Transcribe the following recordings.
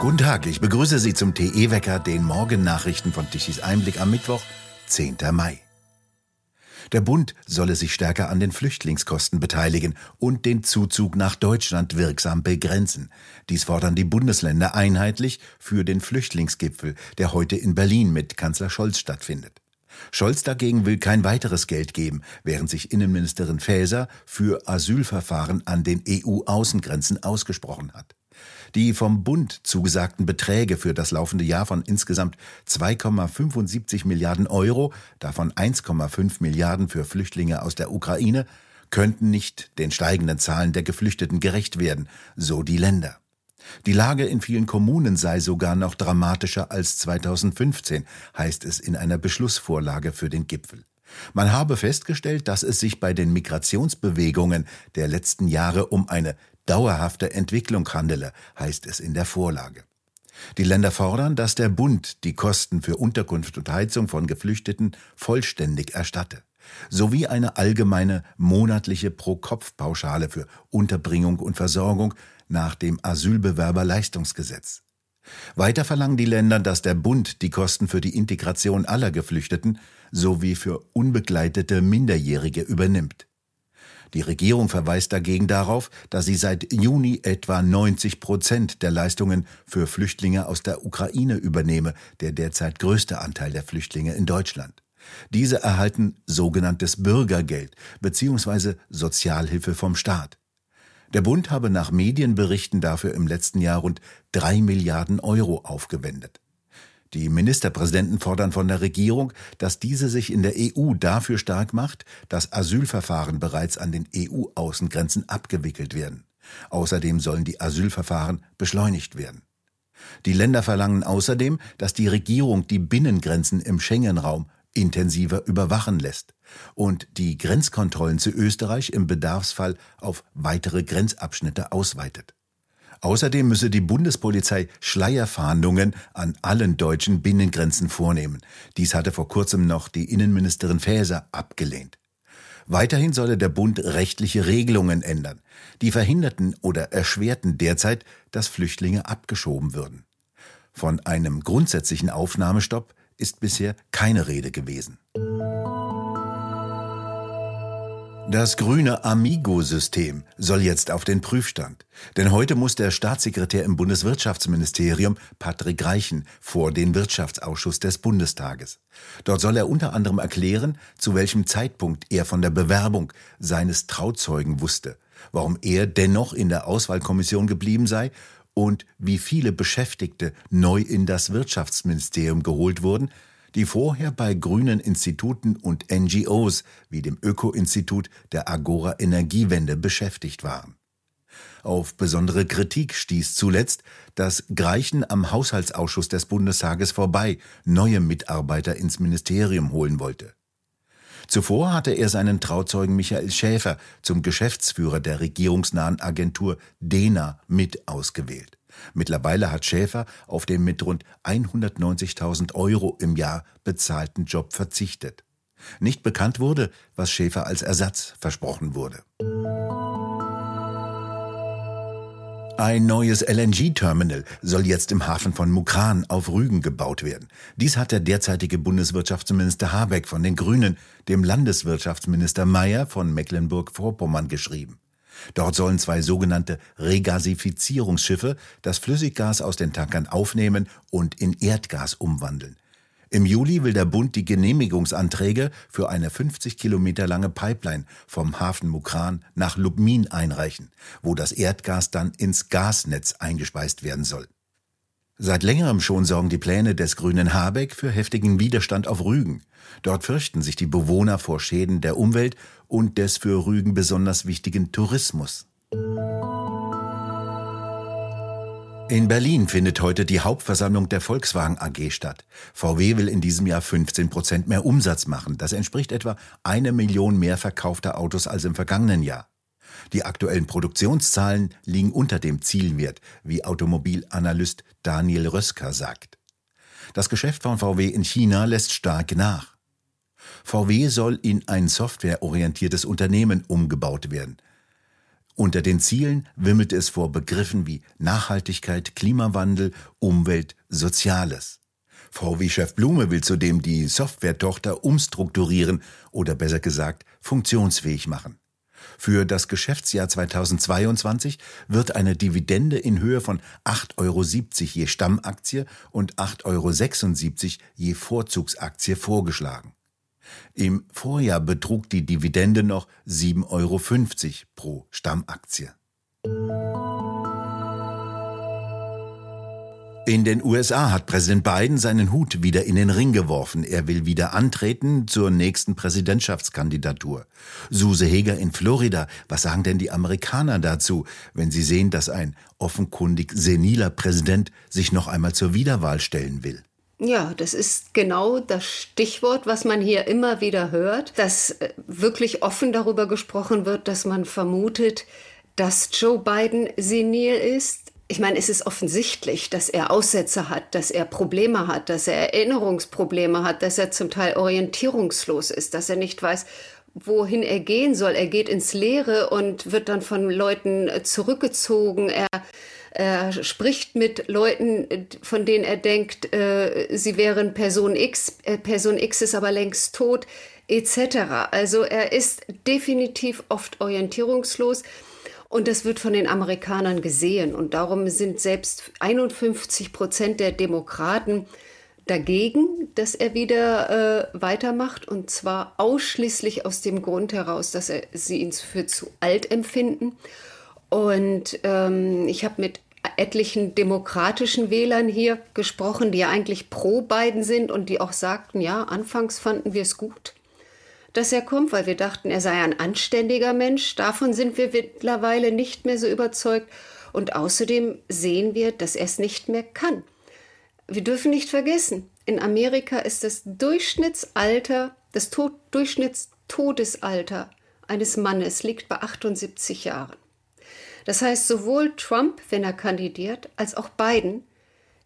Guten Tag, ich begrüße Sie zum TE Wecker, den Morgennachrichten von Tichys Einblick am Mittwoch, 10. Mai. Der Bund solle sich stärker an den Flüchtlingskosten beteiligen und den Zuzug nach Deutschland wirksam begrenzen. Dies fordern die Bundesländer einheitlich für den Flüchtlingsgipfel, der heute in Berlin mit Kanzler Scholz stattfindet. Scholz dagegen will kein weiteres Geld geben, während sich Innenministerin Faeser für Asylverfahren an den EU-Außengrenzen ausgesprochen hat. Die vom Bund zugesagten Beträge für das laufende Jahr von insgesamt 2,75 Milliarden Euro, davon 1,5 Milliarden für Flüchtlinge aus der Ukraine, könnten nicht den steigenden Zahlen der Geflüchteten gerecht werden, so die Länder. Die Lage in vielen Kommunen sei sogar noch dramatischer als 2015, heißt es in einer Beschlussvorlage für den Gipfel. Man habe festgestellt, dass es sich bei den Migrationsbewegungen der letzten Jahre um eine dauerhafte Entwicklung handele, heißt es in der Vorlage. Die Länder fordern, dass der Bund die Kosten für Unterkunft und Heizung von Geflüchteten vollständig erstatte, sowie eine allgemeine monatliche Pro-Kopf-Pauschale für Unterbringung und Versorgung nach dem Asylbewerberleistungsgesetz. Weiter verlangen die Länder, dass der Bund die Kosten für die Integration aller Geflüchteten sowie für unbegleitete Minderjährige übernimmt. Die Regierung verweist dagegen darauf, dass sie seit Juni etwa 90% der Leistungen für Flüchtlinge aus der Ukraine übernehme, der derzeit größte Anteil der Flüchtlinge in Deutschland. Diese erhalten sogenanntes Bürgergeld bzw. Sozialhilfe vom Staat. Der Bund habe nach Medienberichten dafür im letzten Jahr rund 3 Milliarden Euro aufgewendet. Die Ministerpräsidenten fordern von der Regierung, dass diese sich in der EU dafür stark macht, dass Asylverfahren bereits an den EU-Außengrenzen abgewickelt werden. Außerdem sollen die Asylverfahren beschleunigt werden. Die Länder verlangen außerdem, dass die Regierung die Binnengrenzen im Schengen-Raum intensiver überwachen lässt und die Grenzkontrollen zu Österreich im Bedarfsfall auf weitere Grenzabschnitte ausweitet. Außerdem müsse die Bundespolizei Schleierfahndungen an allen deutschen Binnengrenzen vornehmen. Dies hatte vor kurzem noch die Innenministerin Faeser abgelehnt. Weiterhin solle der Bund rechtliche Regelungen ändern. Die verhinderten oder erschwerten derzeit, dass Flüchtlinge abgeschoben würden. Von einem grundsätzlichen Aufnahmestopp ist bisher keine Rede gewesen. Das grüne Amigo-System soll jetzt auf den Prüfstand. Denn heute muss der Staatssekretär im Bundeswirtschaftsministerium, Patrick Graichen, vor den Wirtschaftsausschuss des Bundestages. Dort soll er unter anderem erklären, zu welchem Zeitpunkt er von der Bewerbung seines Trauzeugen wusste, warum er dennoch in der Auswahlkommission geblieben sei und wie viele Beschäftigte neu in das Wirtschaftsministerium geholt wurden, die vorher bei grünen Instituten und NGOs wie dem Öko-Institut der Agora Energiewende beschäftigt waren. Auf besondere Kritik stieß zuletzt, dass Graichen am Haushaltsausschuss des Bundestages vorbei neue Mitarbeiter ins Ministerium holen wollte. Zuvor hatte er seinen Trauzeugen Michael Schäfer zum Geschäftsführer der regierungsnahen Agentur DENA mit ausgewählt. Mittlerweile hat Schäfer auf den mit rund 190.000 Euro im Jahr bezahlten Job verzichtet. Nicht bekannt wurde, was Schäfer als Ersatz versprochen wurde. Ein neues LNG-Terminal soll jetzt im Hafen von Mukran auf Rügen gebaut werden. Dies hat der derzeitige Bundeswirtschaftsminister Habeck von den Grünen dem Landeswirtschaftsminister Mayer von Mecklenburg-Vorpommern geschrieben. Dort sollen 2 sogenannte Regasifizierungsschiffe das Flüssiggas aus den Tankern aufnehmen und in Erdgas umwandeln. Im Juli will der Bund die Genehmigungsanträge für eine 50 Kilometer lange Pipeline vom Hafen Mukran nach Lubmin einreichen, wo das Erdgas dann ins Gasnetz eingespeist werden soll. Seit längerem schon sorgen die Pläne des grünen Habeck für heftigen Widerstand auf Rügen. Dort fürchten sich die Bewohner vor Schäden der Umwelt und des für Rügen besonders wichtigen Tourismus. In Berlin findet heute die Hauptversammlung der Volkswagen AG statt. VW will in diesem Jahr 15% mehr Umsatz machen. Das entspricht etwa 1 Million mehr verkaufter Autos als im vergangenen Jahr. Die aktuellen Produktionszahlen liegen unter dem Zielwert, wie Automobilanalyst Daniel Rösker sagt. Das Geschäft von VW in China lässt stark nach. VW soll in ein softwareorientiertes Unternehmen umgebaut werden. Unter den Zielen wimmelte es vor Begriffen wie Nachhaltigkeit, Klimawandel, Umwelt, Soziales. VW-Chef Blume will zudem die Softwaretochter umstrukturieren oder besser gesagt funktionsfähig machen. Für das Geschäftsjahr 2022 wird eine Dividende in Höhe von 8,70 Euro je Stammaktie und 8,76 Euro je Vorzugsaktie vorgeschlagen. Im Vorjahr betrug die Dividende noch 7,50 Euro pro Stammaktie. In den USA hat Präsident Biden seinen Hut wieder in den Ring geworfen. Er will wieder antreten zur nächsten Präsidentschaftskandidatur. Suse Heger in Florida, was sagen denn die Amerikaner dazu, wenn sie sehen, dass ein offenkundig seniler Präsident sich noch einmal zur Wiederwahl stellen will? Ja, das ist genau das Stichwort, was man hier immer wieder hört, dass wirklich offen darüber gesprochen wird, dass man vermutet, dass Joe Biden senil ist. Ich meine, es ist offensichtlich, dass er Aussätze hat, dass er Probleme hat, dass er Erinnerungsprobleme hat, dass er zum Teil orientierungslos ist, dass er nicht weiß, wohin er gehen soll. Er geht ins Leere und wird dann von Leuten zurückgezogen. Er spricht mit Leuten, von denen er denkt, sie wären Person X. Person X ist aber längst tot, etc. Also er ist definitiv oft orientierungslos und das wird von den Amerikanern gesehen. Und darum sind selbst 51% der Demokraten dagegen, dass er wieder weitermacht, und zwar ausschließlich aus dem Grund heraus, dass sie ihn für zu alt empfinden. Und ich habe mit etlichen demokratischen Wählern hier gesprochen, die ja eigentlich pro Biden sind und die auch sagten, ja, anfangs fanden wir es gut, dass er kommt, weil wir dachten, er sei ein anständiger Mensch. Davon sind wir mittlerweile nicht mehr so überzeugt. Und außerdem sehen wir, dass er es nicht mehr kann. Wir dürfen nicht vergessen, in Amerika ist das Durchschnittsalter, das Durchschnittstodesalter eines Mannes liegt bei 78 Jahren. Das heißt, sowohl Trump, wenn er kandidiert, als auch Biden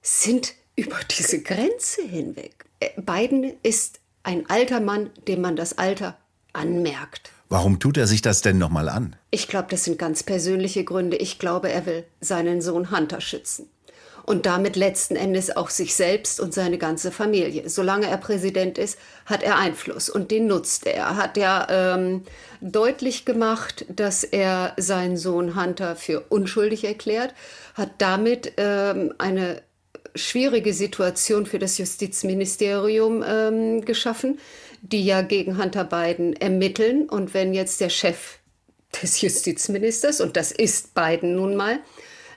sind über diese Grenze hinweg. Biden ist ein alter Mann, dem man das Alter anmerkt. Warum tut er sich das denn nochmal an? Ich glaube, das sind ganz persönliche Gründe. Ich glaube, er will seinen Sohn Hunter schützen. Und damit letzten Endes auch sich selbst und seine ganze Familie. Solange er Präsident ist, hat er Einfluss und den nutzt er. Er hat ja deutlich gemacht, dass er seinen Sohn Hunter für unschuldig erklärt, hat damit eine schwierige Situation für das Justizministerium geschaffen, die ja gegen Hunter Biden ermitteln. Und wenn jetzt der Chef des Justizministers, und das ist Biden nun mal,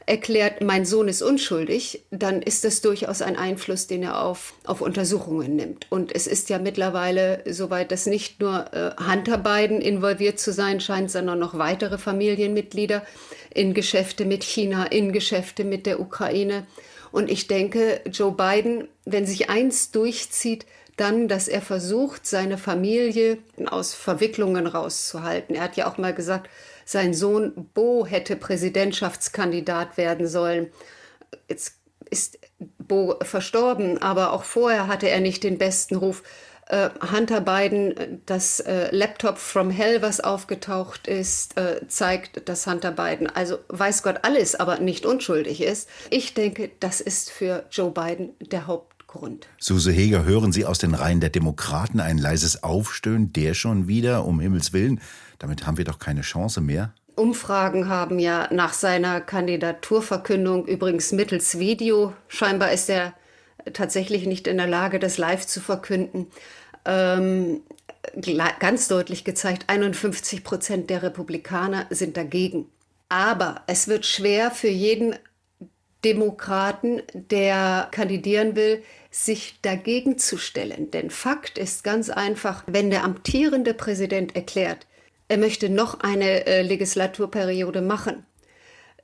erklärt, mein Sohn ist unschuldig, dann ist das durchaus ein Einfluss, den er auf Untersuchungen nimmt. Und es ist ja mittlerweile soweit, dass nicht nur Hunter Biden involviert zu sein scheint, sondern noch weitere Familienmitglieder in Geschäfte mit China, in Geschäfte mit der Ukraine. Und ich denke, Joe Biden, wenn sich eins durchzieht, dann, dass er versucht, seine Familie aus Verwicklungen rauszuhalten. Er hat ja auch mal gesagt, sein Sohn Bo hätte Präsidentschaftskandidat werden sollen. Jetzt ist Bo verstorben, aber auch vorher hatte er nicht den besten Ruf. Hunter Biden, das Laptop from Hell, was aufgetaucht ist, zeigt, dass Hunter Biden, also weiß Gott alles, aber nicht unschuldig ist. Ich denke, das ist für Joe Biden der Hauptgrund. Suse Heger, hören Sie aus den Reihen der Demokraten ein leises Aufstöhnen, der schon wieder, um Himmels Willen? Damit haben wir doch keine Chance mehr. Umfragen haben ja nach seiner Kandidaturverkündung übrigens mittels Video, scheinbar ist er tatsächlich nicht in der Lage, das live zu verkünden, ganz deutlich gezeigt, 51% der Republikaner sind dagegen. Aber es wird schwer für jeden Demokraten, der kandidieren will, sich dagegen zu stellen. Denn Fakt ist ganz einfach, wenn der amtierende Präsident erklärt, er möchte noch eine Legislaturperiode machen,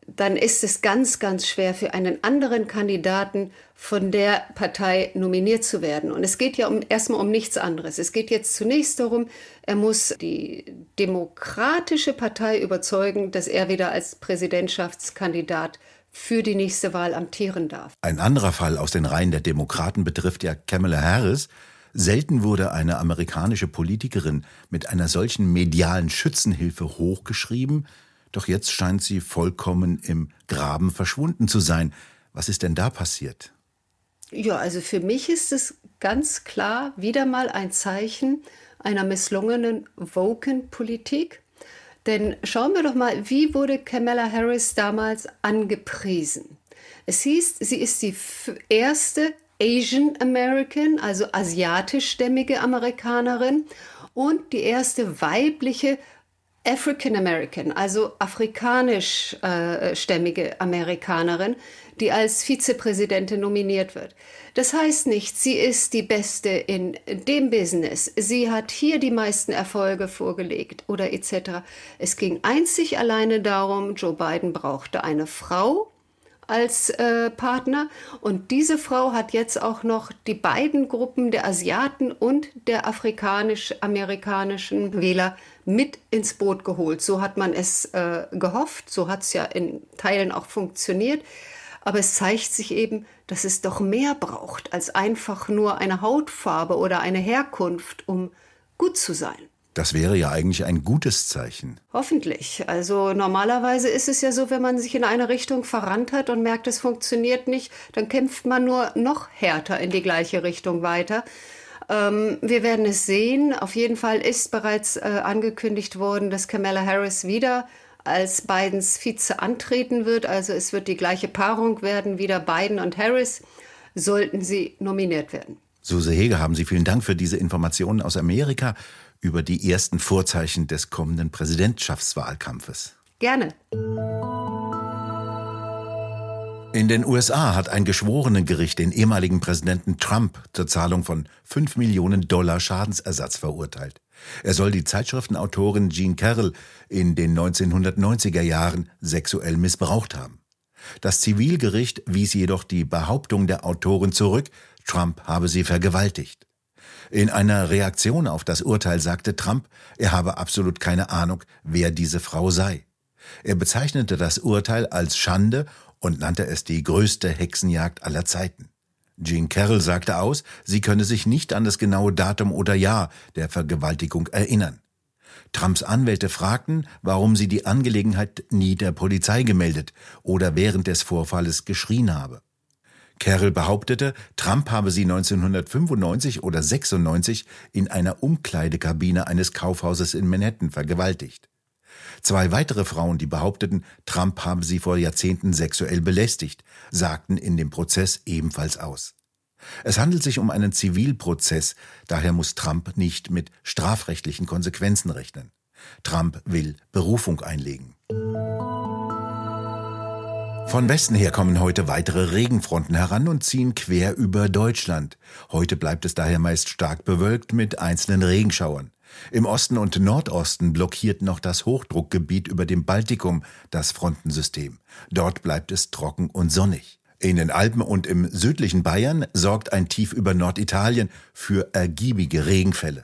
dann ist es ganz, ganz schwer für einen anderen Kandidaten von der Partei nominiert zu werden. Und es geht ja erstmal um nichts anderes. Es geht jetzt zunächst darum, er muss die Demokratische Partei überzeugen, dass er wieder als Präsidentschaftskandidat für die nächste Wahl amtieren darf. Ein anderer Fall aus den Reihen der Demokraten betrifft ja Kamala Harris. Selten wurde eine amerikanische Politikerin mit einer solchen medialen Schützenhilfe hochgeschrieben. Doch jetzt scheint sie vollkommen im Graben verschwunden zu sein. Was ist denn da passiert? Ja, also für mich ist es ganz klar wieder mal ein Zeichen einer misslungenen Woken-Politik. Denn schauen wir doch mal, wie wurde Kamala Harris damals angepriesen? Es hieß, sie ist die erste Asian American, also asiatischstämmige Amerikanerin und die erste weibliche African American, also afrikanischstämmige Amerikanerin, die als Vizepräsidentin nominiert wird. Das heißt nicht, sie ist die Beste in dem Business, sie hat hier die meisten Erfolge vorgelegt oder etc. Es ging einzig alleine darum, Joe Biden brauchte eine Frau als Partner und diese Frau hat jetzt auch noch die beiden Gruppen der Asiaten und der afrikanisch-amerikanischen Wähler mit ins Boot geholt. So hat man es gehofft, so hat es ja in Teilen auch funktioniert. Aber es zeigt sich eben, dass es doch mehr braucht als einfach nur eine Hautfarbe oder eine Herkunft, um gut zu sein. Das wäre ja eigentlich ein gutes Zeichen. Hoffentlich. Also normalerweise ist es ja so, wenn man sich in eine Richtung verrannt hat und merkt, es funktioniert nicht, dann kämpft man nur noch härter in die gleiche Richtung weiter. Wir werden es sehen. Auf jeden Fall ist bereits angekündigt worden, dass Kamala Harris wieder als Bidens Vize antreten wird. Also es wird die gleiche Paarung werden, wieder Biden und Harris, sollten sie nominiert werden. Suse Heger, haben Sie vielen Dank für diese Informationen aus Amerika über die ersten Vorzeichen des kommenden Präsidentschaftswahlkampfes. Gerne. In den USA hat ein Geschworenengericht den ehemaligen Präsidenten Trump zur Zahlung von $5 Millionen Schadensersatz verurteilt. Er soll die Zeitschriftenautorin Jean Carroll in den 1990er Jahren sexuell missbraucht haben. Das Zivilgericht wies jedoch die Behauptung der Autorin zurück, Trump habe sie vergewaltigt. In einer Reaktion auf das Urteil sagte Trump, er habe absolut keine Ahnung, wer diese Frau sei. Er bezeichnete das Urteil als Schande und nannte es die größte Hexenjagd aller Zeiten. Jean Carroll sagte aus, sie könne sich nicht an das genaue Datum oder Jahr der Vergewaltigung erinnern. Trumps Anwälte fragten, warum sie die Angelegenheit nie der Polizei gemeldet oder während des Vorfalles geschrien habe. Carroll behauptete, Trump habe sie 1995 oder 96 in einer Umkleidekabine eines Kaufhauses in Manhattan vergewaltigt. Zwei weitere Frauen, die behaupteten, Trump habe sie vor Jahrzehnten sexuell belästigt, sagten in dem Prozess ebenfalls aus. Es handelt sich um einen Zivilprozess, daher muss Trump nicht mit strafrechtlichen Konsequenzen rechnen. Trump will Berufung einlegen. Von Westen her kommen heute weitere Regenfronten heran und ziehen quer über Deutschland. Heute bleibt es daher meist stark bewölkt mit einzelnen Regenschauern. Im Osten und Nordosten blockiert noch das Hochdruckgebiet über dem Baltikum das Frontensystem. Dort bleibt es trocken und sonnig. In den Alpen und im südlichen Bayern sorgt ein Tief über Norditalien für ergiebige Regenfälle.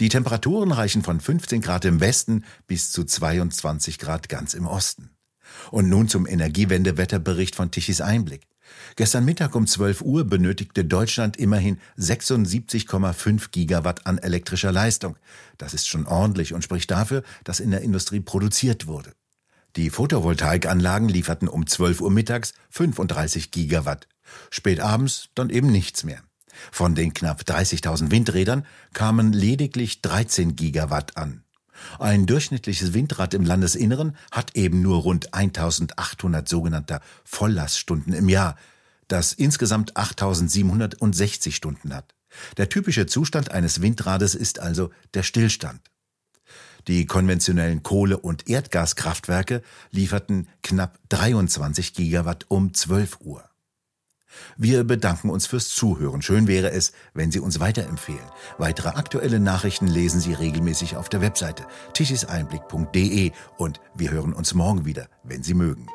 Die Temperaturen reichen von 15 Grad im Westen bis zu 22 Grad ganz im Osten. Und nun zum Energiewendewetterbericht von Tichys Einblick. Gestern Mittag um 12 Uhr benötigte Deutschland immerhin 76,5 Gigawatt an elektrischer Leistung. Das ist schon ordentlich und spricht dafür, dass in der Industrie produziert wurde. Die Photovoltaikanlagen lieferten um 12 Uhr mittags 35 Gigawatt. Spät abends dann eben nichts mehr. Von den knapp 30.000 Windrädern kamen lediglich 13 Gigawatt an. Ein durchschnittliches Windrad im Landesinneren hat eben nur rund 1.800 sogenannter Volllaststunden im Jahr, das insgesamt 8.760 Stunden hat. Der typische Zustand eines Windrades ist also der Stillstand. Die konventionellen Kohle- und Erdgaskraftwerke lieferten knapp 23 Gigawatt um 12 Uhr. Wir bedanken uns fürs Zuhören. Schön wäre es, wenn Sie uns weiterempfehlen. Weitere aktuelle Nachrichten lesen Sie regelmäßig auf der Webseite tischiseinblick.de und wir hören uns morgen wieder, wenn Sie mögen.